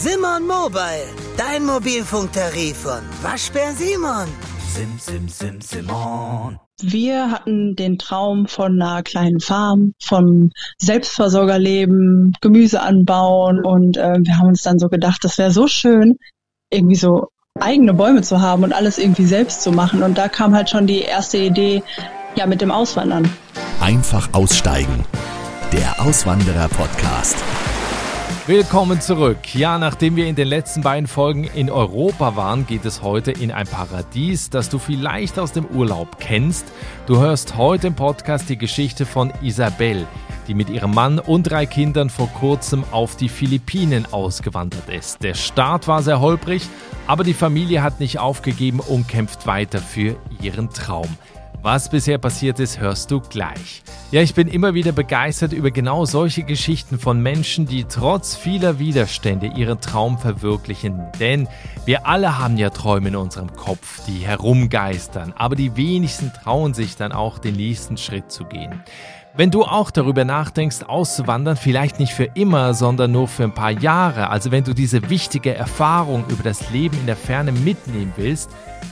Simon Mobile, dein Mobilfunktarif von Waschbär Simon. Simon. Wir hatten den Traum von einer kleinen Farm, von Selbstversorgerleben, Gemüse anbauen und wir haben uns dann so gedacht, das wäre so schön, irgendwie so eigene Bäume zu haben und alles irgendwie selbst zu machen. Und da kam halt schon die erste Idee, ja, mit dem Auswandern. Einfach aussteigen. Der Auswanderer-Podcast. Willkommen zurück. Ja, nachdem wir in den letzten beiden Folgen in Europa waren, geht es heute in ein Paradies, das du vielleicht aus dem Urlaub kennst. Du hörst heute im Podcast die Geschichte von Isabel, die mit ihrem Mann und 3 Kindern vor kurzem auf die Philippinen ausgewandert ist. Der Start war sehr holprig, aber die Familie hat nicht aufgegeben und kämpft weiter für ihren Traum. Was bisher passiert ist, hörst du gleich. Ja, ich bin immer wieder begeistert über genau solche Geschichten von Menschen, die trotz vieler Widerstände ihren Traum verwirklichen. Denn wir alle haben ja Träume in unserem Kopf, die herumgeistern. Aber die wenigsten trauen sich dann auch, den nächsten Schritt zu gehen. Wenn du auch darüber nachdenkst, auszuwandern, vielleicht nicht für immer, sondern nur für ein paar Jahre, also wenn du diese wichtige Erfahrung über das Leben in der Ferne mitnehmen willst,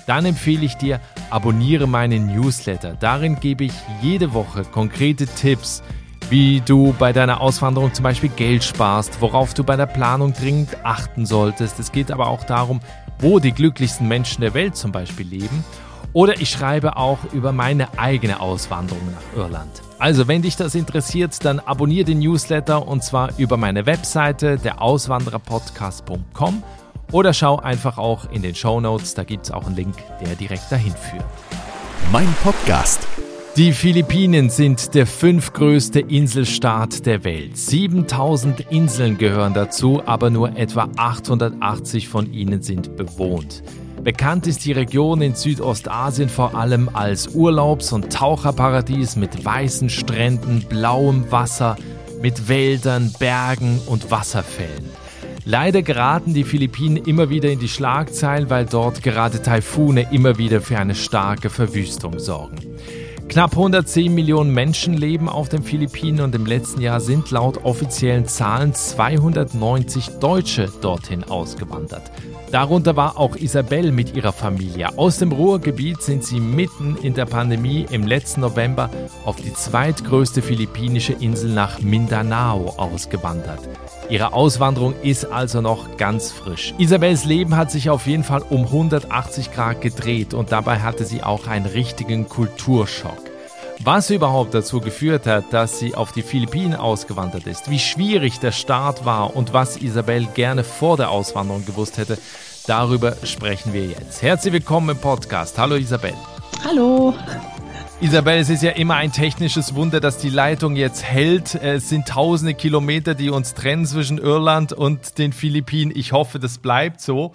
dann empfehle ich dir, abonniere meinen Newsletter. Darin gebe ich jede Woche konkrete Tipps, wie du bei deiner Auswanderung zum Beispiel Geld sparst, worauf du bei der Planung dringend achten solltest. Es geht aber auch darum, wo die glücklichsten Menschen der Welt zum Beispiel leben. Oder ich schreibe auch über meine eigene Auswanderung nach Irland. Also, wenn dich das interessiert, dann abonniere den Newsletter und zwar über meine Webseite derauswandererpodcast.com oder schau einfach auch in den Shownotes, da gibt es auch einen Link, der direkt dahin führt. Mein Podcast. Die Philippinen sind der 5. größte Inselstaat der Welt. 7000 Inseln gehören dazu, aber nur etwa 880 von ihnen sind bewohnt. Bekannt ist die Region in Südostasien vor allem als Urlaubs- und Taucherparadies mit weißen Stränden, blauem Wasser, mit Wäldern, Bergen und Wasserfällen. Leider geraten die Philippinen immer wieder in die Schlagzeilen, weil dort gerade Taifune immer wieder für eine starke Verwüstung sorgen. Knapp 110 Millionen Menschen leben auf den Philippinen und im letzten Jahr sind laut offiziellen Zahlen 290 Deutsche dorthin ausgewandert. Darunter war auch Isabel mit ihrer Familie. Aus dem Ruhrgebiet sind sie mitten in der Pandemie im letzten November auf die zweitgrößte philippinische Insel nach Mindanao ausgewandert. Ihre Auswanderung ist also noch ganz frisch. Isabels Leben hat sich auf jeden Fall um 180 Grad gedreht und dabei hatte sie auch einen richtigen Kulturschock. Was überhaupt dazu geführt hat, dass sie auf die Philippinen ausgewandert ist, wie schwierig der Start war und was Isabel gerne vor der Auswanderung gewusst hätte, darüber sprechen wir jetzt. Herzlich willkommen im Podcast. Hallo Isabel. Hallo. Isabel, es ist ja immer ein technisches Wunder, dass die Leitung jetzt hält. Es sind tausende Kilometer, die uns trennen zwischen Irland und den Philippinen. Ich hoffe, das bleibt so.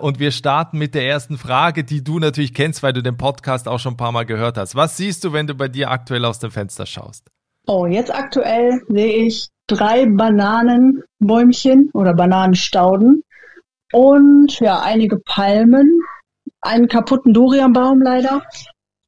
Und wir starten mit der ersten Frage, die du natürlich kennst, weil du den Podcast auch schon ein paar Mal gehört hast. Was siehst du, wenn du bei dir aktuell aus dem Fenster schaust? Oh, jetzt aktuell sehe ich 3 Bananenbäumchen oder Bananenstauden und ja, einige Palmen, einen kaputten Durianbaum leider.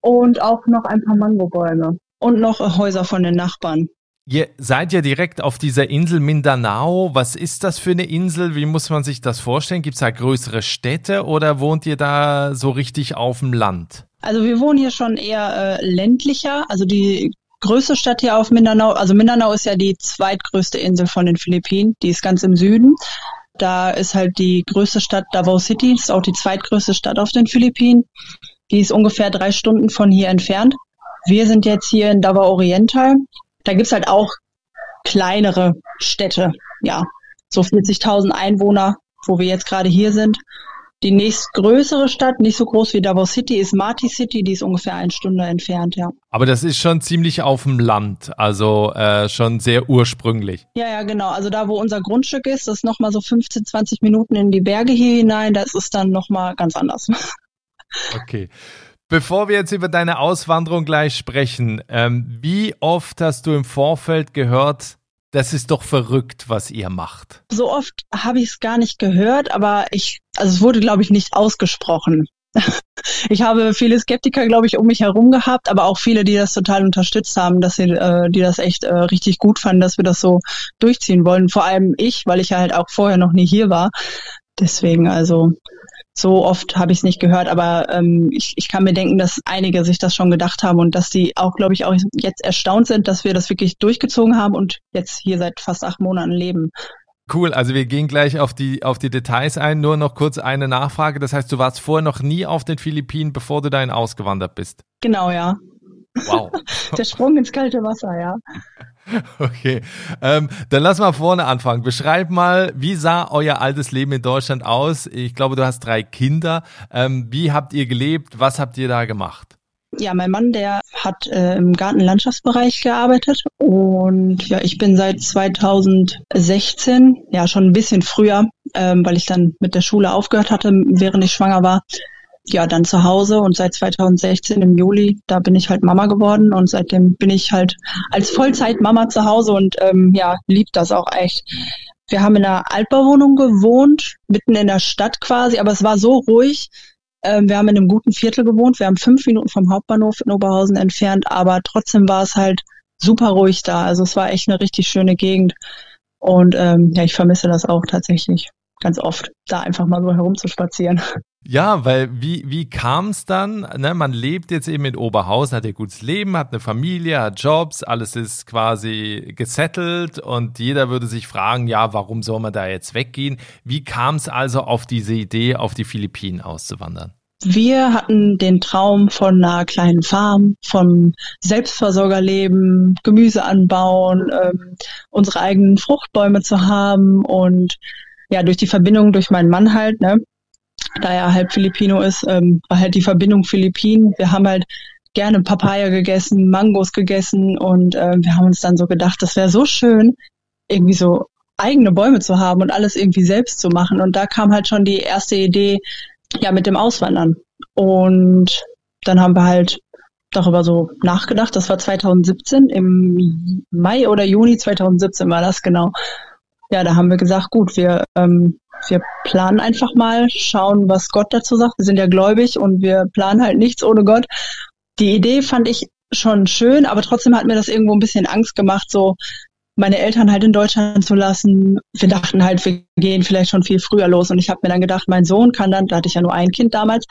Und auch noch ein paar Mangobäume und noch Häuser von den Nachbarn. Ihr seid ja direkt auf dieser Insel Mindanao. Was ist das für eine Insel? Wie muss man sich das vorstellen? Gibt es da größere Städte oder wohnt ihr da so richtig auf dem Land? Also wir wohnen hier schon eher ländlicher. Also die größte Stadt hier auf Mindanao, also Mindanao ist ja die zweitgrößte Insel von den Philippinen. Die ist ganz im Süden. Da ist halt die größte Stadt Davao City, ist auch die zweitgrößte Stadt auf den Philippinen. Die ist ungefähr 3 Stunden von hier entfernt. Wir sind jetzt hier in Davao Oriental. Da gibt's halt auch kleinere Städte, ja. So 40.000 Einwohner, wo wir jetzt gerade hier sind. Die nächstgrößere Stadt, nicht so groß wie Davao City, ist Mati City. Die ist ungefähr 1 Stunde entfernt, ja. Aber das ist schon ziemlich auf dem Land, also schon sehr ursprünglich. Ja, genau. Also da, wo unser Grundstück ist, das ist nochmal so 15, 20 Minuten in die Berge hier hinein. Das ist dann nochmal ganz anders. Okay. Bevor wir jetzt über deine Auswanderung gleich sprechen, wie oft hast du im Vorfeld gehört, das ist doch verrückt, was ihr macht? So oft habe ich es gar nicht gehört, aber es wurde, glaube ich, nicht ausgesprochen. Ich habe viele Skeptiker, glaube ich, um mich herum gehabt, aber auch viele, die das total unterstützt haben, dass sie, die das echt richtig gut fanden, dass wir das so durchziehen wollen. Vor allem ich, weil ich ja halt auch vorher noch nie hier war. Deswegen, also so oft habe ich es nicht gehört, aber ich kann mir denken, dass einige sich das schon gedacht haben und dass die auch, glaube ich, auch jetzt erstaunt sind, dass wir das wirklich durchgezogen haben und jetzt hier seit fast 8 Monaten leben. Cool, also wir gehen gleich auf die Details ein, nur noch kurz eine Nachfrage. Das heißt, du warst vorher noch nie auf den Philippinen, bevor du dahin ausgewandert bist? Genau, ja. Wow. Der Sprung ins kalte Wasser, ja. Okay, dann lass mal vorne anfangen. Beschreib mal, wie sah euer altes Leben in Deutschland aus? Ich glaube, du hast 3 Kinder. Wie habt ihr gelebt? Was habt ihr da gemacht? Ja, mein Mann, der hat im Gartenlandschaftsbereich gearbeitet und ja, ich bin seit 2016, ja schon ein bisschen früher, weil ich dann mit der Schule aufgehört hatte, während ich schwanger war, ja dann zu Hause und seit 2016 im Juli, da bin ich halt Mama geworden und seitdem bin ich halt als Vollzeit-Mama zu Hause und ja, lieb das auch echt. Wir haben in einer Altbauwohnung gewohnt, mitten in der Stadt quasi, aber es war so ruhig. Wir haben in einem guten Viertel gewohnt, wir haben 5 Minuten vom Hauptbahnhof in Oberhausen entfernt, aber trotzdem war es halt super ruhig da. Also es war echt eine richtig schöne Gegend und ja, ich vermisse das auch tatsächlich ganz oft, da einfach mal so herumzuspazieren. Ja, weil wie kam es dann? Ne, man lebt jetzt eben in Oberhausen, hat ein gutes Leben, hat eine Familie, hat Jobs, alles ist quasi gesettelt und jeder würde sich fragen, ja, warum soll man da jetzt weggehen? Wie kam es also auf diese Idee, auf die Philippinen auszuwandern? Wir hatten den Traum von einer kleinen Farm, vom Selbstversorgerleben, Gemüse anbauen, unsere eigenen Fruchtbäume zu haben und ja, durch die Verbindung durch meinen Mann halt, ne? Da er halb Filipino ist, war halt die Verbindung Philippinen. Wir haben halt gerne Papaya gegessen, Mangos gegessen und wir haben uns dann so gedacht, das wäre so schön, irgendwie so eigene Bäume zu haben und alles irgendwie selbst zu machen. Und da kam halt schon die erste Idee, ja, mit dem Auswandern. Und dann haben wir halt darüber so nachgedacht. Das war 2017, im Mai oder Juni 2017 war das genau. Ja, da haben wir gesagt, gut, wir planen einfach mal, schauen, was Gott dazu sagt. Wir sind ja gläubig und wir planen halt nichts ohne Gott. Die Idee fand ich schon schön, aber trotzdem hat mir das irgendwo ein bisschen Angst gemacht, so meine Eltern halt in Deutschland zu lassen. Wir dachten halt, wir gehen vielleicht schon viel früher los. Und ich habe mir dann gedacht, mein Sohn kann dann, da hatte ich ja nur ein Kind damals,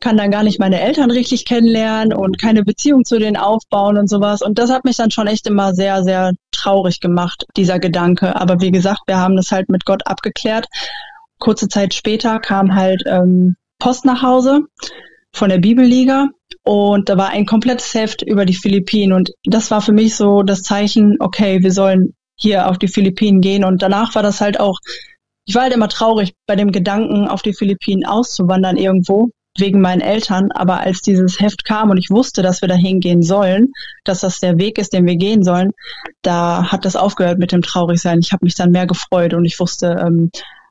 kann dann gar nicht meine Eltern richtig kennenlernen und keine Beziehung zu denen aufbauen und sowas. Und das hat mich dann schon echt immer sehr, sehr traurig gemacht, dieser Gedanke. Aber wie gesagt, wir haben das halt mit Gott abgeklärt. Kurze Zeit später kam halt Post nach Hause von der Bibelliga und da war ein komplettes Heft über die Philippinen. Und das war für mich so das Zeichen, okay, wir sollen hier auf die Philippinen gehen. Und danach war das halt auch, ich war halt immer traurig bei dem Gedanken, auf die Philippinen auszuwandern irgendwo, wegen meinen Eltern, aber als dieses Heft kam und ich wusste, dass wir da hingehen sollen, dass das der Weg ist, den wir gehen sollen, da hat das aufgehört mit dem Traurigsein. Ich habe mich dann mehr gefreut und ich wusste,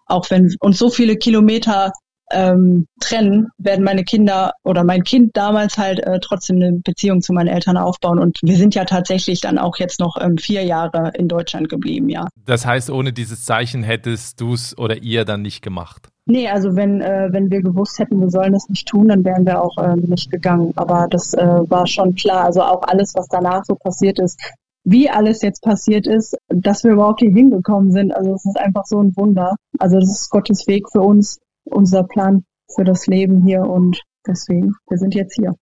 auch wenn uns so viele Kilometer trennen, werden meine Kinder oder mein Kind damals halt trotzdem eine Beziehung zu meinen Eltern aufbauen. Und wir sind ja tatsächlich dann auch jetzt noch 4 Jahre in Deutschland geblieben, ja. Das heißt, ohne dieses Zeichen hättest du es oder ihr dann nicht gemacht? Nee, also wenn wir gewusst hätten, wir sollen das nicht tun, dann wären wir auch nicht gegangen. Aber das war schon klar. Also auch alles, was danach so passiert ist, wie alles jetzt passiert ist, dass wir überhaupt hier hingekommen sind. Also es ist einfach so ein Wunder. Also das ist Gottes Weg für uns, unser Plan für das Leben hier und deswegen, wir sind jetzt hier.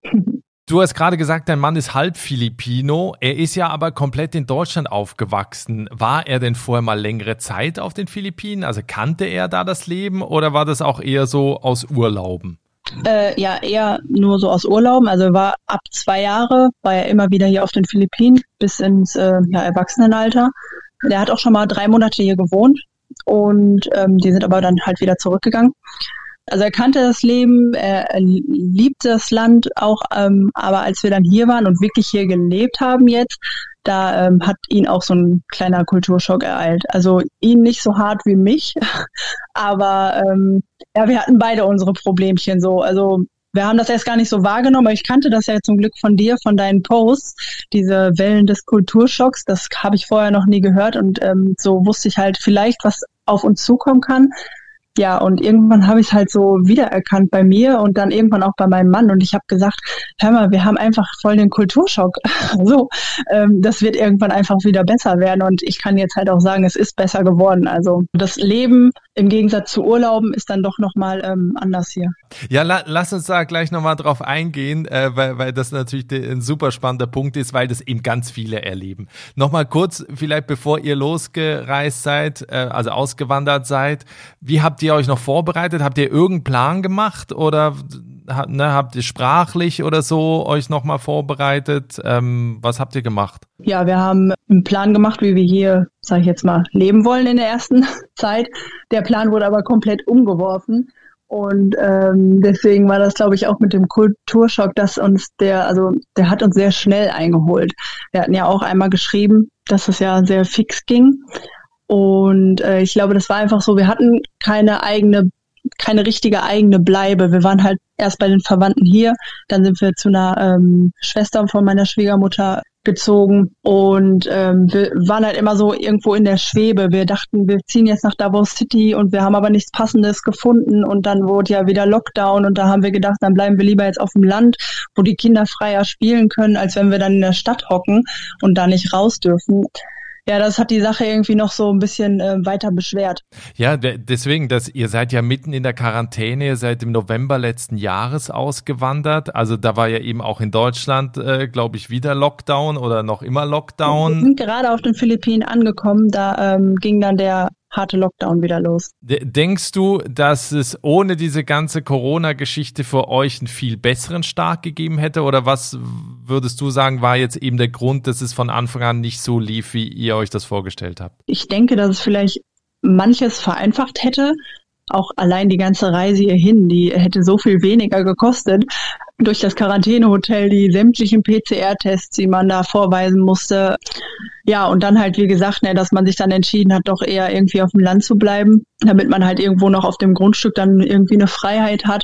Du hast gerade gesagt, dein Mann ist halb Filipino. Er ist ja aber komplett in Deutschland aufgewachsen. War er denn vorher mal längere Zeit auf den Philippinen? Also kannte er da das Leben oder war das auch eher so aus Urlauben? Ja, eher nur so aus Urlauben. Also war ab 2 Jahre, war er immer wieder hier auf den Philippinen bis ins Erwachsenenalter. Der hat auch schon mal 3 Monate hier gewohnt und die sind aber dann halt wieder zurückgegangen. Also er kannte das Leben, er liebte das Land auch, aber als wir dann hier waren und wirklich hier gelebt haben jetzt, da hat ihn auch so ein kleiner Kulturschock ereilt. Also ihn nicht so hart wie mich, aber ja, wir hatten beide unsere Problemchen so. Also wir haben das erst gar nicht so wahrgenommen, aber ich kannte das ja zum Glück von dir, von deinen Posts, diese Wellen des Kulturschocks, das habe ich vorher noch nie gehört und so wusste ich halt vielleicht, was auf uns zukommen kann. Ja, und irgendwann habe ich es halt so wiedererkannt bei mir und dann irgendwann auch bei meinem Mann. Und ich habe gesagt, hör mal, wir haben einfach voll den Kulturschock. So, das wird irgendwann einfach wieder besser werden. Und ich kann jetzt halt auch sagen, es ist besser geworden. Also das Leben im Gegensatz zu Urlauben ist dann doch nochmal anders hier. Ja, lass uns da gleich nochmal drauf eingehen, weil das natürlich ein super spannender Punkt ist, weil das eben ganz viele erleben. Nochmal kurz, vielleicht bevor ihr losgereist seid, also ausgewandert seid, wie habt ihr euch noch vorbereitet? Habt ihr irgendeinen Plan gemacht oder habt ihr sprachlich oder so euch nochmal vorbereitet? Was habt ihr gemacht? Ja, wir haben einen Plan gemacht, wie wir hier, sage ich jetzt mal, leben wollen in der ersten Zeit. Der Plan wurde aber komplett umgeworfen. Und deswegen war das, glaube ich, auch mit dem Kulturschock, dass uns der hat uns sehr schnell eingeholt. Wir hatten ja auch einmal geschrieben, dass es ja sehr fix ging. Und ich glaube, das war einfach so, wir hatten keine richtige eigene Bleibe. Wir waren halt erst bei den Verwandten hier, dann sind wir zu einer Schwester von meiner Schwiegermutter gezogen und wir waren halt immer so irgendwo in der Schwebe. Wir dachten, wir ziehen jetzt nach Davao City und wir haben aber nichts Passendes gefunden und dann wurde ja wieder Lockdown und da haben wir gedacht, dann bleiben wir lieber jetzt auf dem Land, wo die Kinder freier spielen können, als wenn wir dann in der Stadt hocken und da nicht raus dürfen. Ja, das hat die Sache irgendwie noch so ein bisschen weiter beschwert. Ja, deswegen, ihr seid ja mitten in der Quarantäne, ihr seid im November letzten Jahres ausgewandert. Also da war ja eben auch in Deutschland, glaube ich, wieder Lockdown oder noch immer Lockdown. Wir sind gerade auf den Philippinen angekommen, da ging dann der harte Lockdown wieder los. Denkst du, dass es ohne diese ganze Corona-Geschichte für euch einen viel besseren Start gegeben hätte? Oder was würdest du sagen, war jetzt eben der Grund, dass es von Anfang an nicht so lief, wie ihr euch das vorgestellt habt? Ich denke, dass es vielleicht manches vereinfacht hätte. Auch allein die ganze Reise hierhin, die hätte so viel weniger gekostet. Durch das Quarantänehotel, die sämtlichen PCR-Tests, die man da vorweisen musste. Ja, und dann halt, wie gesagt, dass man sich dann entschieden hat, doch eher irgendwie auf dem Land zu bleiben, damit man halt irgendwo noch auf dem Grundstück dann irgendwie eine Freiheit hat,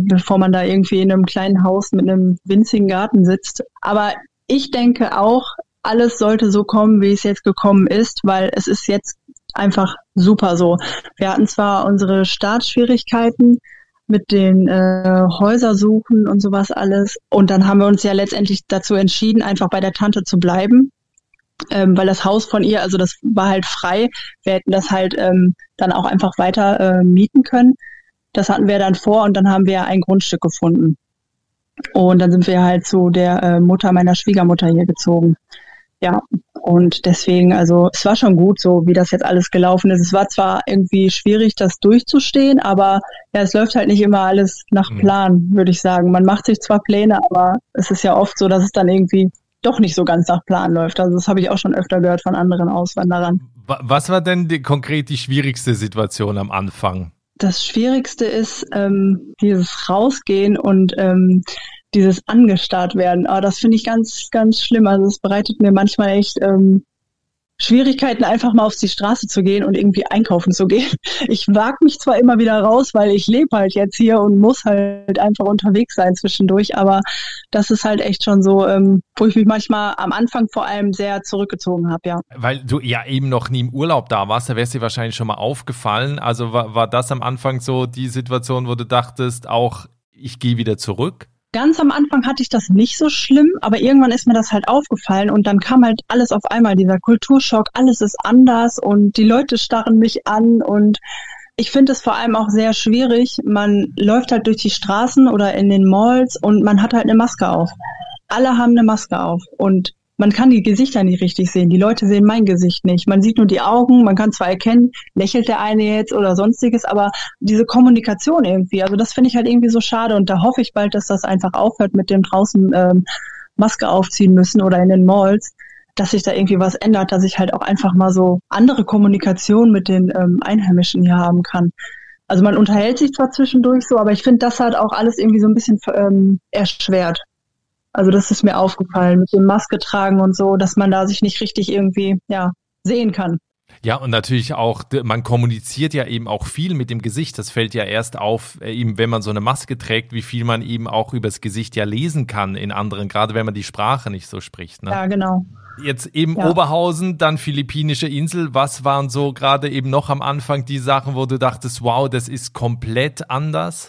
bevor man da irgendwie in einem kleinen Haus mit einem winzigen Garten sitzt. Aber ich denke auch, alles sollte so kommen, wie es jetzt gekommen ist, weil es ist jetzt einfach super so. Wir hatten zwar unsere Startschwierigkeiten mit den Häusersuchen und sowas alles und dann haben wir uns ja letztendlich dazu entschieden, einfach bei der Tante zu bleiben, weil das Haus von ihr, also das war halt frei, wir hätten das halt dann auch einfach weiter mieten können. Das hatten wir dann vor und dann haben wir ein Grundstück gefunden. Und dann sind wir halt zu der Mutter meiner Schwiegermutter hier gezogen. Ja, und deswegen, also es war schon gut so, wie das jetzt alles gelaufen ist. Es war zwar irgendwie schwierig, das durchzustehen, aber ja, es läuft halt nicht immer alles nach Plan, würde ich sagen. Man macht sich zwar Pläne, aber es ist ja oft so, dass es dann irgendwie doch nicht so ganz nach Plan läuft. Also das habe ich auch schon öfter gehört von anderen Auswanderern. Was war denn konkret die schwierigste Situation am Anfang? Das Schwierigste ist dieses Rausgehen und dieses angestarrt werden. Aber das finde ich ganz, ganz schlimm. Also es bereitet mir manchmal echt Schwierigkeiten, einfach mal auf die Straße zu gehen und irgendwie einkaufen zu gehen. Ich wage mich zwar immer wieder raus, weil ich lebe halt jetzt hier und muss halt einfach unterwegs sein zwischendurch, aber das ist halt echt schon so, wo ich mich manchmal am Anfang vor allem sehr zurückgezogen habe, ja. Weil du ja eben noch nie im Urlaub da warst, da wär's dir wahrscheinlich schon mal aufgefallen. Also war das am Anfang so die Situation, wo du dachtest, auch ich gehe wieder zurück? Ganz am Anfang hatte ich das nicht so schlimm, aber irgendwann ist mir das halt aufgefallen und dann kam halt alles auf einmal, dieser Kulturschock, alles ist anders und die Leute starren mich an und ich finde es vor allem auch sehr schwierig, man läuft halt durch die Straßen oder in den Malls und man hat halt eine Maske auf. Alle haben eine Maske auf und man kann die Gesichter nicht richtig sehen, die Leute sehen mein Gesicht nicht, man sieht nur die Augen, man kann zwar erkennen, lächelt der eine jetzt oder sonstiges, aber diese Kommunikation irgendwie, also das finde ich halt irgendwie so schade und da hoffe ich bald, dass das einfach aufhört mit dem draußen Maske aufziehen müssen oder in den Malls, dass sich da irgendwie was ändert, dass ich halt auch einfach mal so andere Kommunikation mit den Einheimischen hier haben kann. Also man unterhält sich zwar zwischendurch so, aber ich finde, das hat auch alles irgendwie so ein bisschen erschwert. Also das ist mir aufgefallen, mit dem Maske tragen und so, dass man da sich nicht richtig irgendwie, ja, sehen kann. Ja, und natürlich auch, man kommuniziert ja eben auch viel mit dem Gesicht. Das fällt ja erst auf, eben wenn man so eine Maske trägt, wie viel man eben auch übers Gesicht ja lesen kann in anderen, gerade wenn man die Sprache nicht so spricht. Ne? Ja, genau. jetzt eben ja. Oberhausen, dann philippinische Insel. Was waren so gerade eben noch am Anfang die Sachen, wo du dachtest, wow, das ist komplett anders?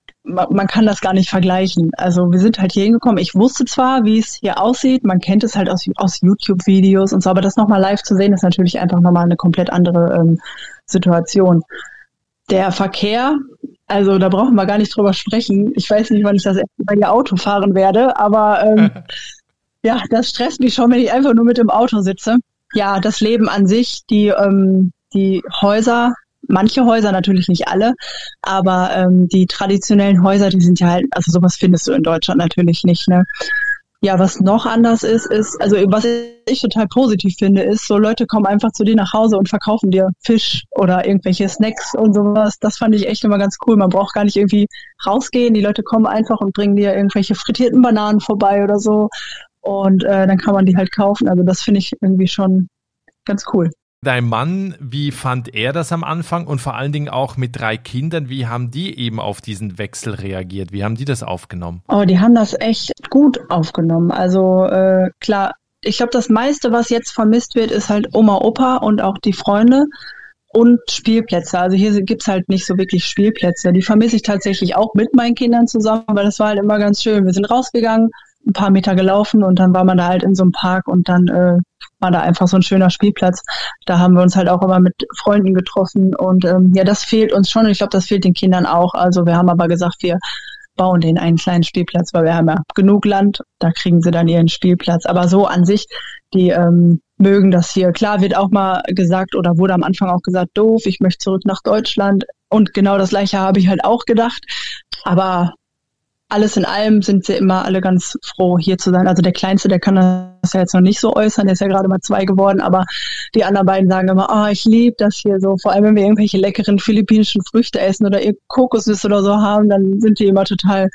Man kann das gar nicht vergleichen. Also wir sind halt hier hingekommen. Ich wusste zwar, wie es hier aussieht, man kennt es halt aus YouTube-Videos und so, aber das nochmal live zu sehen, ist natürlich einfach nochmal eine komplett andere Situation. Der Verkehr, also da brauchen wir gar nicht drüber sprechen. Ich weiß nicht, wann ich das erste Mal hier Auto fahren werde, aber ja, das stresst mich schon, wenn ich einfach nur mit im Auto sitze. Ja, das Leben an sich, die Häuser, manche Häuser, natürlich nicht alle, aber die traditionellen Häuser, die sind ja halt, also sowas findest du in Deutschland natürlich nicht, ne? Ja, was noch anders ist, also was ich total positiv finde, ist, so Leute kommen einfach zu dir nach Hause und verkaufen dir Fisch oder irgendwelche Snacks und sowas. Das fand ich echt immer ganz cool. Man braucht gar nicht irgendwie rausgehen. Die Leute kommen einfach und bringen dir irgendwelche frittierten Bananen vorbei oder so und dann kann man die halt kaufen. Also das finde ich irgendwie schon ganz cool. Dein Mann, wie fand er das am Anfang und vor allen Dingen auch mit 3 Kindern, wie haben die eben auf diesen Wechsel reagiert? Wie haben die das aufgenommen? Oh, die haben das echt gut aufgenommen. Also klar, ich glaube, das meiste, was jetzt vermisst wird, ist halt Oma, Opa und auch die Freunde und Spielplätze. Also hier gibt's halt nicht so wirklich Spielplätze. Die vermisse ich tatsächlich auch mit meinen Kindern zusammen, weil das war halt immer ganz schön. Wir sind rausgegangen, ein paar Meter gelaufen und dann war man da halt in so einem Park und dann war da einfach so ein schöner Spielplatz. Da haben wir uns halt auch immer mit Freunden getroffen und ja, das fehlt uns schon und ich glaube, das fehlt den Kindern auch. Also wir haben aber gesagt, wir bauen denen einen kleinen Spielplatz, weil wir haben ja genug Land, da kriegen sie dann ihren Spielplatz. Aber so an sich, die mögen das hier. Klar wird auch mal gesagt oder wurde am Anfang auch gesagt, doof, ich möchte zurück nach Deutschland und genau das Gleiche habe ich halt auch gedacht, aber... Alles in allem sind sie immer alle ganz froh, hier zu sein. Also der Kleinste, der kann das ja jetzt noch nicht so äußern, der ist ja gerade mal 2 geworden, aber die anderen beiden sagen immer, ich liebe das hier so. Vor allem, wenn wir irgendwelche leckeren philippinischen Früchte essen oder Kokosnüsse oder so haben, dann sind die immer total,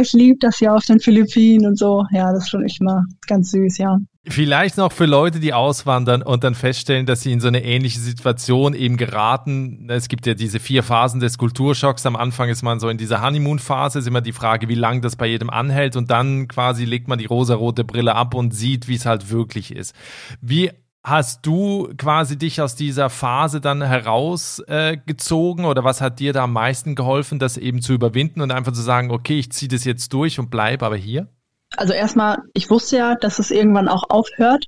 ich liebe das hier auf den Philippinen und so. Ja, das ist schon echt mal ganz süß, ja. Vielleicht noch für Leute, die auswandern und dann feststellen, dass sie in so eine ähnliche Situation eben geraten. Es gibt ja diese 4 Phasen des Kulturschocks. Am Anfang ist man so in dieser Honeymoon-Phase, ist immer die Frage, wie lange das bei jedem anhält. Und dann quasi legt man die rosarote Brille ab und sieht, wie es halt wirklich ist. Wie hast du quasi dich aus dieser Phase dann herausgezogen oder was hat dir da am meisten geholfen, das eben zu überwinden und einfach zu sagen, okay, ich ziehe das jetzt durch und bleibe aber hier? Also erstmal, ich wusste ja, dass es irgendwann auch aufhört.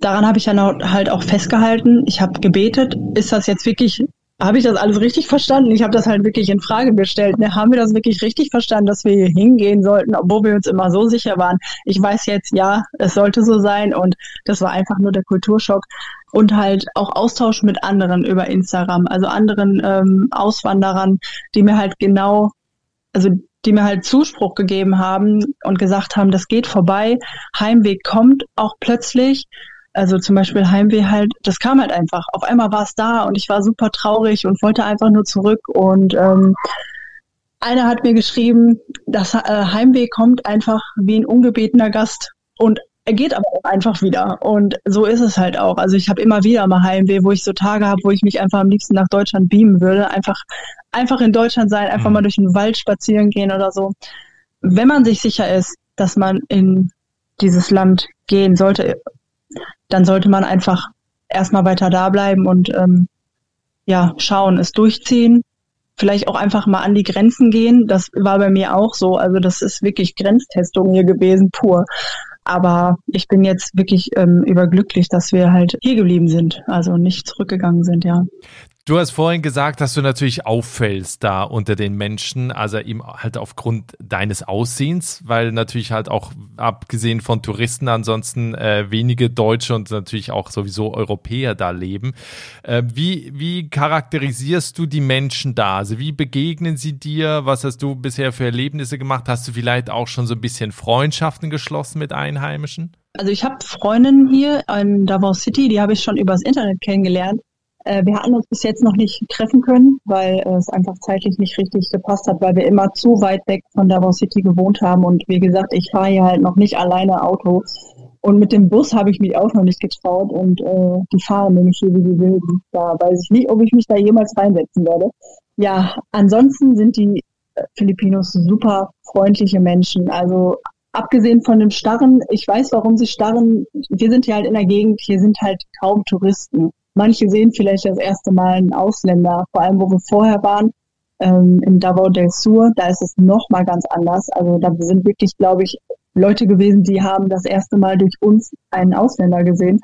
Daran habe ich dann halt auch festgehalten. Ich habe gebetet, ist das jetzt wirklich, habe ich das alles richtig verstanden? Ich habe das halt wirklich in Frage gestellt. Ne? Haben wir das wirklich richtig verstanden, dass wir hier hingehen sollten, obwohl wir uns immer so sicher waren? Ich weiß jetzt, ja, es sollte so sein und das war einfach nur der Kulturschock. Und halt auch Austausch mit anderen über Instagram, also anderen Auswanderern, die mir halt genau, also die mir halt Zuspruch gegeben haben und gesagt haben, das geht vorbei, Heimweh kommt auch plötzlich, also zum Beispiel Heimweh halt, das kam halt einfach, auf einmal war es da und ich war super traurig und wollte einfach nur zurück und einer hat mir geschrieben, das Heimweh kommt einfach wie ein ungebetener Gast und er geht aber auch einfach wieder und so ist es halt auch, also ich habe immer wieder mal Heimweh, wo ich so Tage habe, wo ich mich einfach am liebsten nach Deutschland beamen würde, einfach in Deutschland sein, einfach mal durch den Wald spazieren gehen oder so. Wenn man sich sicher ist, dass man in dieses Land gehen sollte, dann sollte man einfach erstmal weiter da bleiben und ja, schauen, es durchziehen, vielleicht auch einfach mal an die Grenzen gehen. Das war bei mir auch so, also das ist wirklich Grenztestung hier gewesen, pur. Aber ich bin jetzt wirklich überglücklich, dass wir halt hier geblieben sind, also nicht zurückgegangen sind, ja. Du hast vorhin gesagt, dass du natürlich auffällst da unter den Menschen, also eben halt aufgrund deines Aussehens, weil natürlich halt auch abgesehen von Touristen ansonsten wenige Deutsche und natürlich auch sowieso Europäer da leben. Wie charakterisierst du die Menschen da? Also wie begegnen sie dir? Was hast du bisher für Erlebnisse gemacht? Hast du vielleicht auch schon so ein bisschen Freundschaften geschlossen mit Einheimischen? Also ich habe Freundinnen hier in Davao City, die habe ich schon übers Internet kennengelernt. Wir hatten uns bis jetzt noch nicht treffen können, weil es einfach zeitlich nicht richtig gepasst hat, weil wir immer zu weit weg von Davao City gewohnt haben. Und wie gesagt, ich fahre hier halt noch nicht alleine Auto. Und mit dem Bus habe ich mich auch noch nicht getraut. Und die fahren nämlich hier wie die Wilden. Da weiß ich nicht, ob ich mich da jemals reinsetzen werde. Ja, ansonsten sind die Filipinos super freundliche Menschen. Also abgesehen von dem Starren, ich weiß, warum sie starren. Wir sind hier halt in der Gegend, hier sind halt kaum Touristen. Manche sehen vielleicht das erste Mal einen Ausländer, vor allem wo wir vorher waren, in Davao del Sur, da ist es nochmal ganz anders. Also da sind wirklich, glaube ich, Leute gewesen, die haben das erste Mal durch uns einen Ausländer gesehen.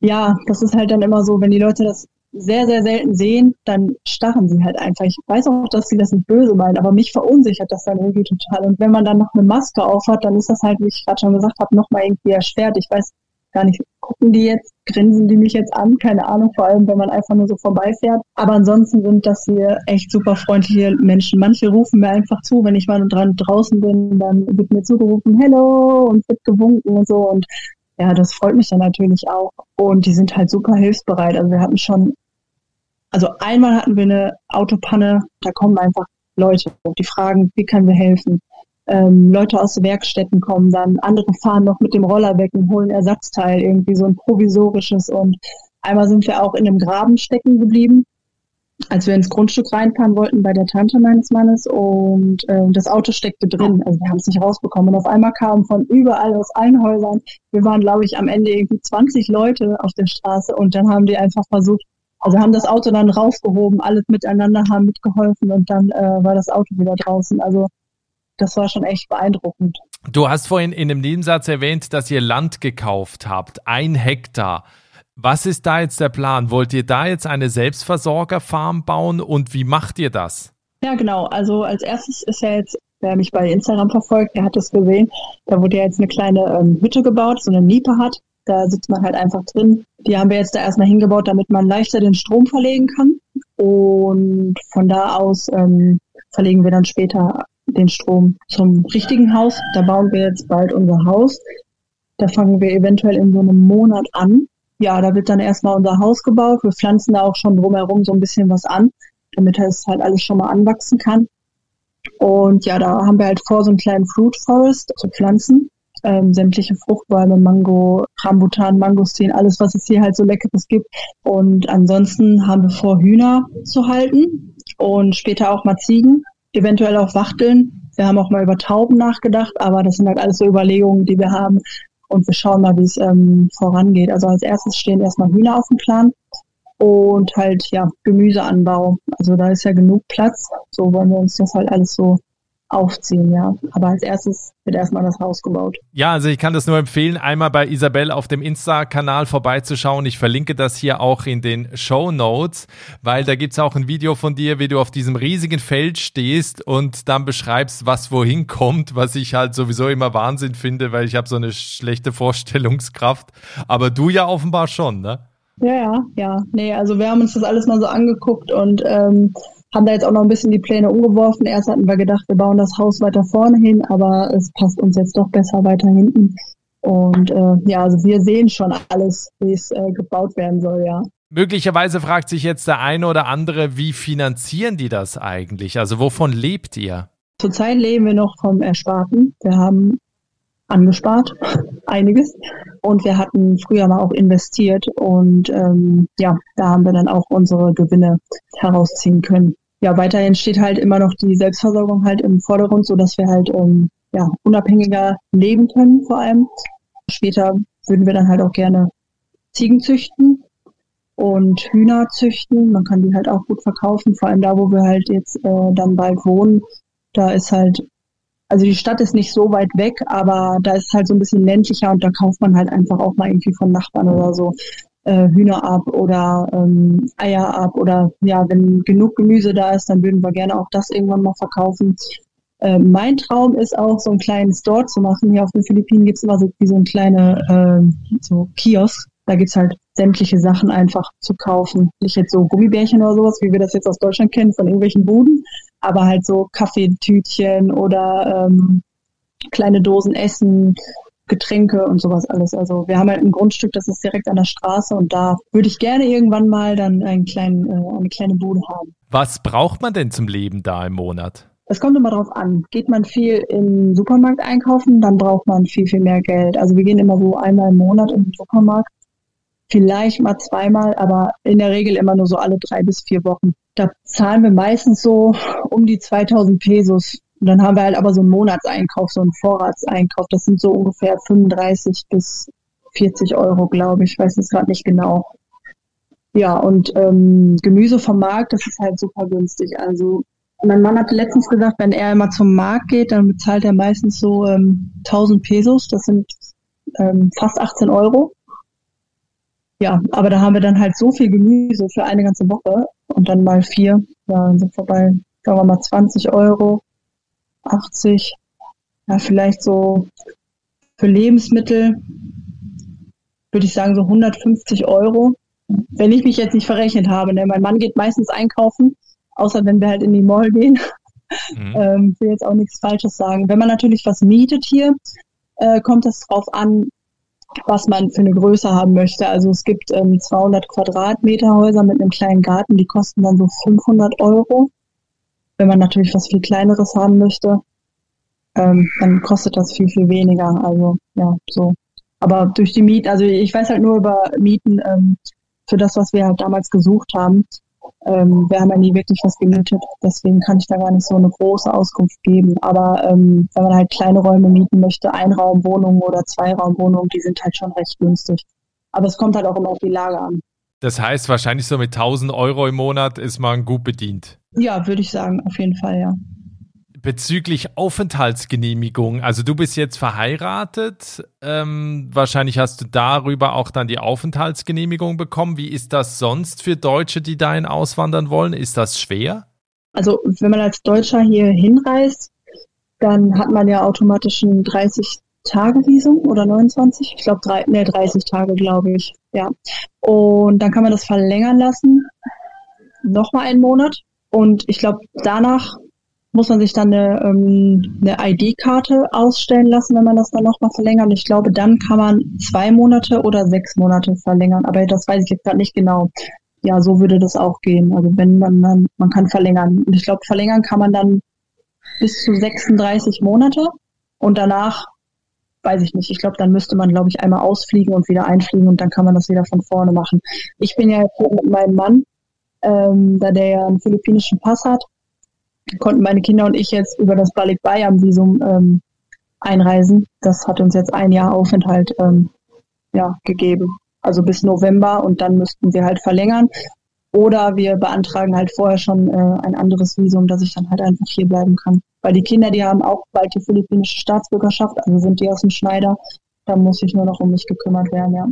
Ja, das ist halt dann immer so, wenn die Leute das sehr, sehr selten sehen, dann starren sie halt einfach. Ich weiß auch, dass sie das nicht böse meinen, aber mich verunsichert das dann irgendwie total. Und wenn man dann noch eine Maske auf hat, dann ist das halt, wie ich gerade schon gesagt habe, nochmal irgendwie erschwert. Ich weiß gar nicht, gucken die jetzt, grinsen die mich jetzt an, keine Ahnung, vor allem, wenn man einfach nur so vorbeifährt. Aber ansonsten sind das hier echt super freundliche Menschen. Manche rufen mir einfach zu, wenn ich mal draußen bin, dann wird mir zugerufen, hello, und wird gewunken und so. Und ja, das freut mich dann natürlich auch. Und die sind halt super hilfsbereit. Also wir hatten schon, einmal hatten wir eine Autopanne, da kommen einfach Leute, die fragen, wie können wir helfen? Leute aus Werkstätten kommen dann, andere fahren noch mit dem Roller weg und holen Ersatzteil, irgendwie so ein provisorisches. Und einmal sind wir auch in einem Graben stecken geblieben, als wir ins Grundstück reinfahren wollten bei der Tante meines Mannes, und das Auto steckte drin, also wir haben es nicht rausbekommen. Und auf einmal kamen von überall, aus allen Häusern, wir waren, glaube ich, am Ende irgendwie 20 Leute auf der Straße, und dann haben die einfach versucht, also haben das Auto dann rausgehoben, alles miteinander haben mitgeholfen, und dann war das Auto wieder draußen. Also das war schon echt beeindruckend. Du hast vorhin in einem Nebensatz erwähnt, dass ihr Land gekauft habt, 1 Hektar. Was ist da jetzt der Plan? Wollt ihr da jetzt eine Selbstversorgerfarm bauen, und wie macht ihr das? Ja, genau. Also als erstes ist ja jetzt, wer mich bei Instagram verfolgt, der hat es gesehen, da wurde ja jetzt eine kleine Hütte gebaut, so eine Nipa hat. Da sitzt man halt einfach drin. Die haben wir jetzt da erstmal hingebaut, damit man leichter den Strom verlegen kann. Und von da aus verlegen wir dann später den Strom zum richtigen Haus. Da bauen wir jetzt bald unser Haus. Da fangen wir eventuell in so einem Monat an. Ja, da wird dann erstmal unser Haus gebaut. Wir pflanzen da auch schon drumherum so ein bisschen was an, damit es halt alles schon mal anwachsen kann. Und ja, da haben wir halt vor, so einen kleinen Fruit Forest zu pflanzen. Sämtliche Fruchtbäume, Mango, Rambutan, Mangostin, alles, was es hier halt so Leckeres gibt. Und ansonsten haben wir vor, Hühner zu halten und später auch mal Ziegen. Eventuell auch Wachteln. Wir haben auch mal über Tauben nachgedacht, aber das sind halt alles so Überlegungen, die wir haben. Und wir schauen mal, wie es vorangeht. Also als erstes stehen erstmal Hühner auf dem Plan und halt, ja, Gemüseanbau. Also da ist ja genug Platz. So wollen wir uns das halt alles so aufziehen, ja. Aber als erstes wird erstmal das Haus gebaut. Ja, also ich kann das nur empfehlen, einmal bei Isabel auf dem Insta-Kanal vorbeizuschauen. Ich verlinke das hier auch in den Shownotes, weil da gibt es auch ein Video von dir, wie du auf diesem riesigen Feld stehst und dann beschreibst, was wohin kommt, was ich halt sowieso immer Wahnsinn finde, weil ich habe so eine schlechte Vorstellungskraft. Aber du ja offenbar schon, ne? Ja. Nee, also wir haben uns das alles mal so angeguckt und haben da jetzt auch noch ein bisschen die Pläne umgeworfen. Erst hatten wir gedacht, wir bauen das Haus weiter vorne hin, aber es passt uns jetzt doch besser weiter hinten. Und also wir sehen schon alles, wie es gebaut werden soll, ja. Möglicherweise fragt sich jetzt der eine oder andere, wie finanzieren die das eigentlich? Also wovon lebt ihr? Zurzeit leben wir noch vom Ersparten. Wir haben angespart, einiges. Und wir hatten früher mal auch investiert und da haben wir dann auch unsere Gewinne herausziehen können. Ja, weiterhin steht halt immer noch die Selbstversorgung halt im Vordergrund, sodass wir halt unabhängiger leben können vor allem. Später würden wir dann halt auch gerne Ziegen züchten und Hühner züchten. Man kann die halt auch gut verkaufen, vor allem da, wo wir halt jetzt dann bald wohnen. Da ist halt, also die Stadt ist nicht so weit weg, aber da ist es halt so ein bisschen ländlicher und da kauft man halt einfach auch mal irgendwie von Nachbarn oder so Hühner ab oder Eier ab oder ja, wenn genug Gemüse da ist, dann würden wir gerne auch das irgendwann mal verkaufen. Mein Traum ist auch, so einen kleinen Store zu machen. Hier auf den Philippinen gibt es immer so einen kleinen Kiosk. Da gibt es halt sämtliche Sachen einfach zu kaufen. Nicht jetzt so Gummibärchen oder sowas, wie wir das jetzt aus Deutschland kennen, von irgendwelchen Buden, aber halt so Kaffeetütchen oder kleine Dosen Essen, Getränke und sowas alles. Also wir haben halt ein Grundstück, das ist direkt an der Straße und da würde ich gerne irgendwann mal dann eine kleine Bude haben. Was braucht man denn zum Leben da im Monat? Es kommt immer drauf an. Geht man viel im Supermarkt einkaufen, dann braucht man viel, viel mehr Geld. Also wir gehen immer so einmal im Monat in den Supermarkt. Vielleicht mal zweimal, aber in der Regel immer nur so alle 3 bis 4 Wochen. Da zahlen wir meistens so um die 2000 Pesos. Und dann haben wir halt aber so einen Monatseinkauf, so einen Vorratseinkauf. Das sind so ungefähr 35 bis 40 Euro, glaube ich. Ich weiß es gerade nicht genau. Ja, und Gemüse vom Markt, das ist halt super günstig. Also mein Mann hatte letztens gesagt, wenn er immer zum Markt geht, dann bezahlt er meistens so 1000 Pesos. Das sind fast 18 Euro. Ja, aber da haben wir dann halt so viel Gemüse für eine ganze Woche und dann mal 4, ja, dann sind wir bei, sagen wir mal 20 Euro, 80, ja, vielleicht so für Lebensmittel würde ich sagen so 150 Euro, wenn ich mich jetzt nicht verrechnet habe, denn mein Mann geht meistens einkaufen, außer wenn wir halt in die Mall gehen, will jetzt auch nichts Falsches sagen. Wenn man natürlich was mietet hier, kommt das drauf an, was man für eine Größe haben möchte. Also es gibt 200 Quadratmeter Häuser mit einem kleinen Garten, die kosten dann so 500 Euro. Wenn man natürlich was viel Kleineres haben möchte, dann kostet das viel, viel weniger. Also ja, so. Aber durch die Mieten, also ich weiß halt nur über Mieten für das, was wir halt damals gesucht haben. Wir haben ja nie wirklich was gemietet, deswegen kann ich da gar nicht so eine große Auskunft geben. Aber wenn man halt kleine Räume mieten möchte, Einraumwohnungen oder Zweiraumwohnungen, die sind halt schon recht günstig. Aber es kommt halt auch immer auf die Lage an. Das heißt, wahrscheinlich so mit 1000 Euro im Monat ist man gut bedient. Ja, würde ich sagen, auf jeden Fall, ja. Bezüglich Aufenthaltsgenehmigung, also du bist jetzt verheiratet, wahrscheinlich hast du darüber auch dann die Aufenthaltsgenehmigung bekommen. Wie ist das sonst für Deutsche, die dahin auswandern wollen? Ist das schwer? Also wenn man als Deutscher hier hinreist, dann hat man ja automatisch ein 30-Tage-Visum oder 29? Ich glaube, 30 Tage, glaube ich, ja. Und dann kann man das verlängern lassen, nochmal einen Monat. Und ich glaube, danach muss man sich dann eine ID-Karte ausstellen lassen, wenn man das dann nochmal verlängert. Ich glaube, dann kann man 2 Monate oder 6 Monate verlängern. Aber das weiß ich jetzt gerade nicht genau. Ja, so würde das auch gehen. Also wenn man dann, man kann verlängern. Und ich glaube, verlängern kann man dann bis zu 36 Monate. Und danach, weiß ich nicht, ich glaube, dann müsste man, glaube ich, einmal ausfliegen und wieder einfliegen und dann kann man das wieder von vorne machen. Ich bin ja jetzt mit meinem Mann, da der ja einen philippinischen Pass hat, konnten meine Kinder und ich jetzt über das Balikbayan-Visum einreisen. Das hat uns jetzt 1 Jahr Aufenthalt gegeben. Also bis November und dann müssten wir halt verlängern. Oder wir beantragen halt vorher schon ein anderes Visum, dass ich dann halt einfach hier bleiben kann. Weil die Kinder, die haben auch bald die philippinische Staatsbürgerschaft, also sind die aus dem Schneider. Da muss ich nur noch um mich gekümmert werden, ja.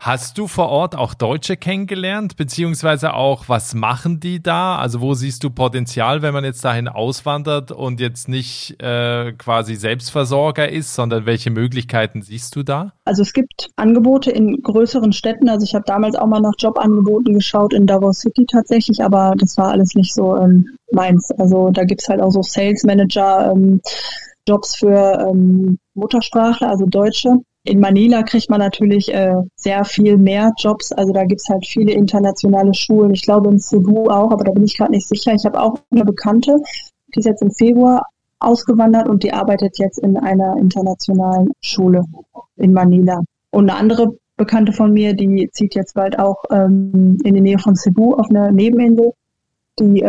Hast du vor Ort auch Deutsche kennengelernt, beziehungsweise auch, was machen die da? Also wo siehst du Potenzial, wenn man jetzt dahin auswandert und jetzt nicht quasi Selbstversorger ist, sondern welche Möglichkeiten siehst du da? Also es gibt Angebote in größeren Städten. Also ich habe damals auch mal nach Jobangeboten geschaut in Davao City tatsächlich, aber das war alles nicht so meins. Also da gibt es halt auch so Sales Manager, Jobs für Muttersprachler, also Deutsche. In Manila kriegt man natürlich sehr viel mehr Jobs, also da gibt's halt viele internationale Schulen. Ich glaube in Cebu auch, aber da bin ich gerade nicht sicher. Ich habe auch eine Bekannte, die ist jetzt im Februar ausgewandert und die arbeitet jetzt in einer internationalen Schule in Manila. Und eine andere Bekannte von mir, die zieht jetzt bald auch in die Nähe von Cebu auf eine Nebeninsel. Die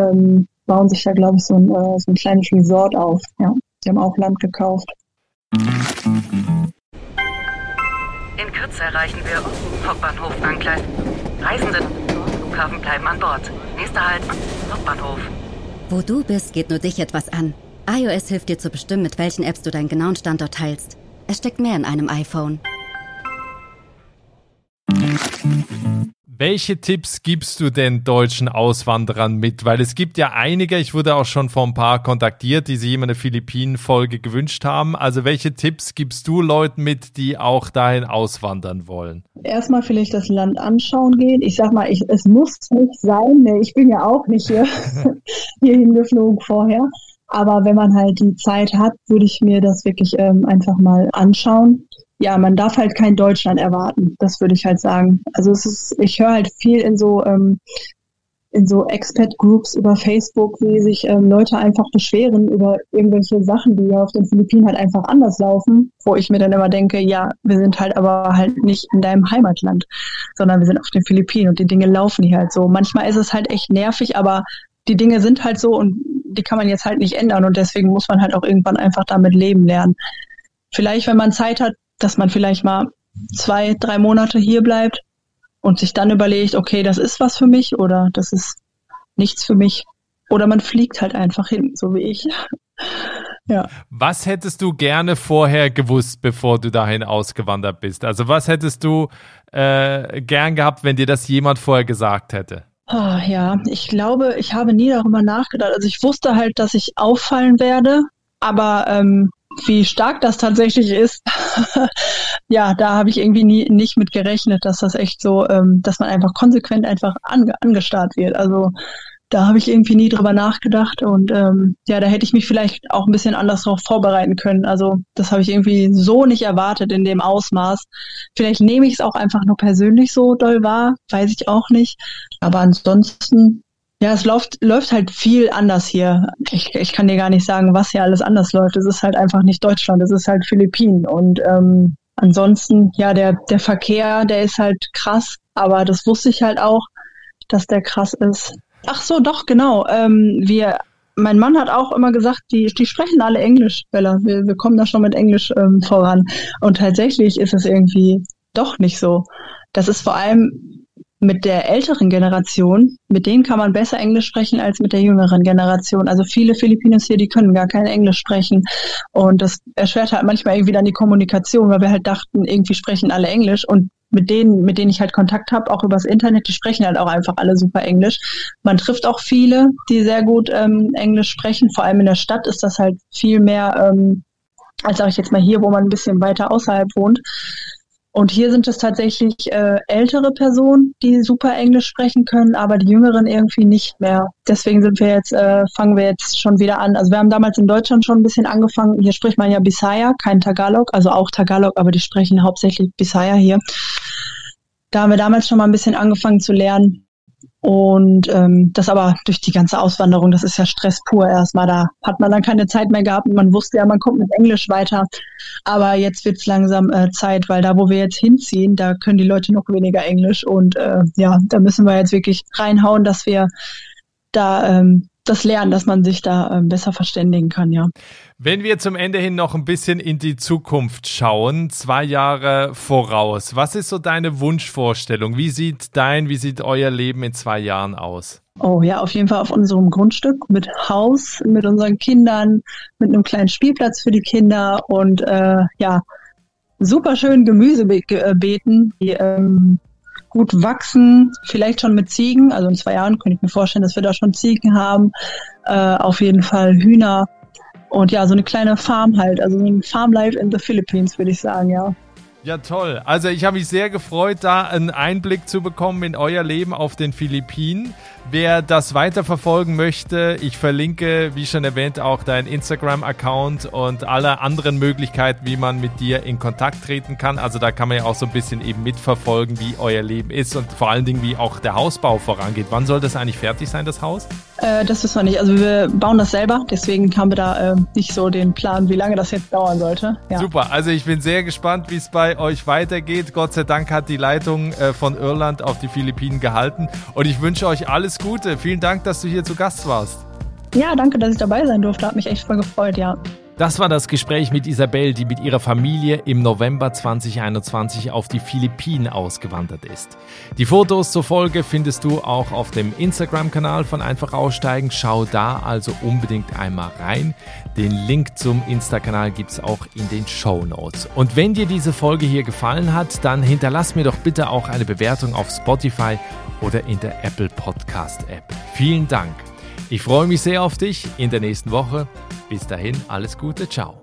bauen sich da, glaube ich, so ein kleines Resort auf. Ja, die haben auch Land gekauft. In Kürze erreichen wir Hauptbahnhof Angleis. Reisende Flughafen bleiben an Bord. Nächster Halt, Hauptbahnhof. Wo du bist, geht nur dich etwas an. iOS hilft dir zu bestimmen, mit welchen Apps du deinen genauen Standort teilst. Es steckt mehr in einem iPhone. Welche Tipps gibst du denn deutschen Auswanderern mit? Weil es gibt ja einige, ich wurde auch schon vor ein paar kontaktiert, die sich immer eine Philippinen-Folge gewünscht haben. Also welche Tipps gibst du Leuten mit, die auch dahin auswandern wollen? Erstmal vielleicht das Land anschauen gehen. Ich sag mal, es muss nicht sein. Ne? Ich bin ja auch nicht hierhin geflogen vorher. Aber wenn man halt die Zeit hat, würde ich mir das wirklich einfach mal anschauen. ja, man darf halt kein Deutschland erwarten, das würde ich halt sagen. Also es ist, ich höre halt viel in so Expat-Groups über Facebook, wie sich Leute einfach beschweren über irgendwelche Sachen, die ja auf den Philippinen halt einfach anders laufen, wo ich mir dann immer denke, ja, wir sind halt aber halt nicht in deinem Heimatland, sondern wir sind auf den Philippinen und die Dinge laufen hier halt so. Manchmal ist es halt echt nervig, aber die Dinge sind halt so und die kann man jetzt halt nicht ändern und deswegen muss man halt auch irgendwann einfach damit leben lernen. Vielleicht, wenn man Zeit hat, dass man vielleicht mal 2-3 Monate hier bleibt und sich dann überlegt, okay, das ist was für mich oder das ist nichts für mich. Oder man fliegt halt einfach hin, so wie ich. Ja. Was hättest du gerne vorher gewusst, bevor du dahin ausgewandert bist? Also was hättest du gern gehabt, wenn dir das jemand vorher gesagt hätte? Oh, ja, ich glaube, ich habe nie darüber nachgedacht. Also ich wusste halt, dass ich auffallen werde, aber wie stark das tatsächlich ist, ja, da habe ich irgendwie nicht mit gerechnet, dass das echt so, dass man einfach konsequent einfach angestarrt wird. Also da habe ich irgendwie nie drüber nachgedacht und ja, da hätte ich mich vielleicht auch ein bisschen anders drauf vorbereiten können. Also das habe ich irgendwie so nicht erwartet in dem Ausmaß. Vielleicht nehme ich es auch einfach nur persönlich so doll wahr, weiß ich auch nicht. Aber ansonsten, ja, es läuft halt viel anders hier. Ich kann dir gar nicht sagen, was hier alles anders läuft. Es ist halt einfach nicht Deutschland, es ist halt Philippinen. Und ansonsten, ja, der Verkehr, der ist halt krass. Aber das wusste ich halt auch, dass der krass ist. Ach so, doch, genau. Mein Mann hat auch immer gesagt, die sprechen alle Englisch, Bella. Wir kommen da schon mit Englisch voran. Und tatsächlich ist es irgendwie doch nicht so. Das ist vor allem mit der älteren Generation, mit denen kann man besser Englisch sprechen als mit der jüngeren Generation. Also viele Filipinos hier, die können gar kein Englisch sprechen. Und das erschwert halt manchmal irgendwie dann die Kommunikation, weil wir halt dachten, irgendwie sprechen alle Englisch. Und mit denen ich halt Kontakt habe, auch übers Internet, die sprechen halt auch einfach alle super Englisch. Man trifft auch viele, die sehr gut Englisch sprechen. Vor allem in der Stadt ist das halt viel mehr, als sage ich jetzt mal hier, wo man ein bisschen weiter außerhalb wohnt. Und hier sind es tatsächlich ältere Personen, die super Englisch sprechen können, aber die Jüngeren irgendwie nicht mehr. Deswegen fangen wir jetzt schon wieder an. Also wir haben damals in Deutschland schon ein bisschen angefangen. Hier spricht man ja Bisaya, kein Tagalog, also auch Tagalog, aber die sprechen hauptsächlich Bisaya hier. Da haben wir damals schon mal ein bisschen angefangen zu lernen. Und das aber durch die ganze Auswanderung, das ist ja Stress pur erstmal, da hat man dann keine Zeit mehr gehabt und man wusste ja, man kommt mit Englisch weiter, aber jetzt wird's langsam Zeit, weil da, wo wir jetzt hinziehen, da können die Leute noch weniger Englisch und ja, da müssen wir jetzt wirklich reinhauen, dass wir da das lernen, dass man sich da besser verständigen kann, ja. Wenn wir zum Ende hin noch ein bisschen in die Zukunft schauen, 2 Jahre voraus, was ist so deine Wunschvorstellung? Wie sieht euer Leben in 2 Jahren aus? Oh ja, auf jeden Fall auf unserem Grundstück mit Haus, mit unseren Kindern, mit einem kleinen Spielplatz für die Kinder und ja, super schönen Gemüsebeeten, die gut wachsen, vielleicht schon mit Ziegen. Also in 2 Jahren könnte ich mir vorstellen, dass wir da schon Ziegen haben. Auf jeden Fall Hühner und ja, so eine kleine Farm halt. Also ein Farmlife in the Philippines, würde ich sagen, ja. Ja, toll. Also ich habe mich sehr gefreut, da einen Einblick zu bekommen in euer Leben auf den Philippinen. Wer das weiterverfolgen möchte, ich verlinke, wie schon erwähnt, auch deinen Instagram-Account und alle anderen Möglichkeiten, wie man mit dir in Kontakt treten kann. Also da kann man ja auch so ein bisschen eben mitverfolgen, wie euer Leben ist und vor allen Dingen, wie auch der Hausbau vorangeht. Wann soll das eigentlich fertig sein, das Haus? Das wissen wir nicht. Also wir bauen das selber, deswegen haben wir da nicht so den Plan, wie lange das jetzt dauern sollte. Ja. Super, also ich bin sehr gespannt, wie es bei euch weitergeht. Gott sei Dank hat die Leitung von Irland auf die Philippinen gehalten und ich wünsche euch alles Gute. Vielen Dank, dass du hier zu Gast warst. Ja, danke, dass ich dabei sein durfte. Hat mich echt voll gefreut, ja. Das war das Gespräch mit Isabel, die mit ihrer Familie im November 2021 auf die Philippinen ausgewandert ist. Die Fotos zur Folge findest du auch auf dem Instagram-Kanal von Einfach Aussteigen. Schau da also unbedingt einmal rein. Den Link zum Insta-Kanal gibt's auch in den Shownotes. Und wenn dir diese Folge hier gefallen hat, dann hinterlass mir doch bitte auch eine Bewertung auf Spotify oder in der Apple Podcast App. Vielen Dank. Ich freue mich sehr auf dich in der nächsten Woche. Bis dahin, alles Gute, ciao.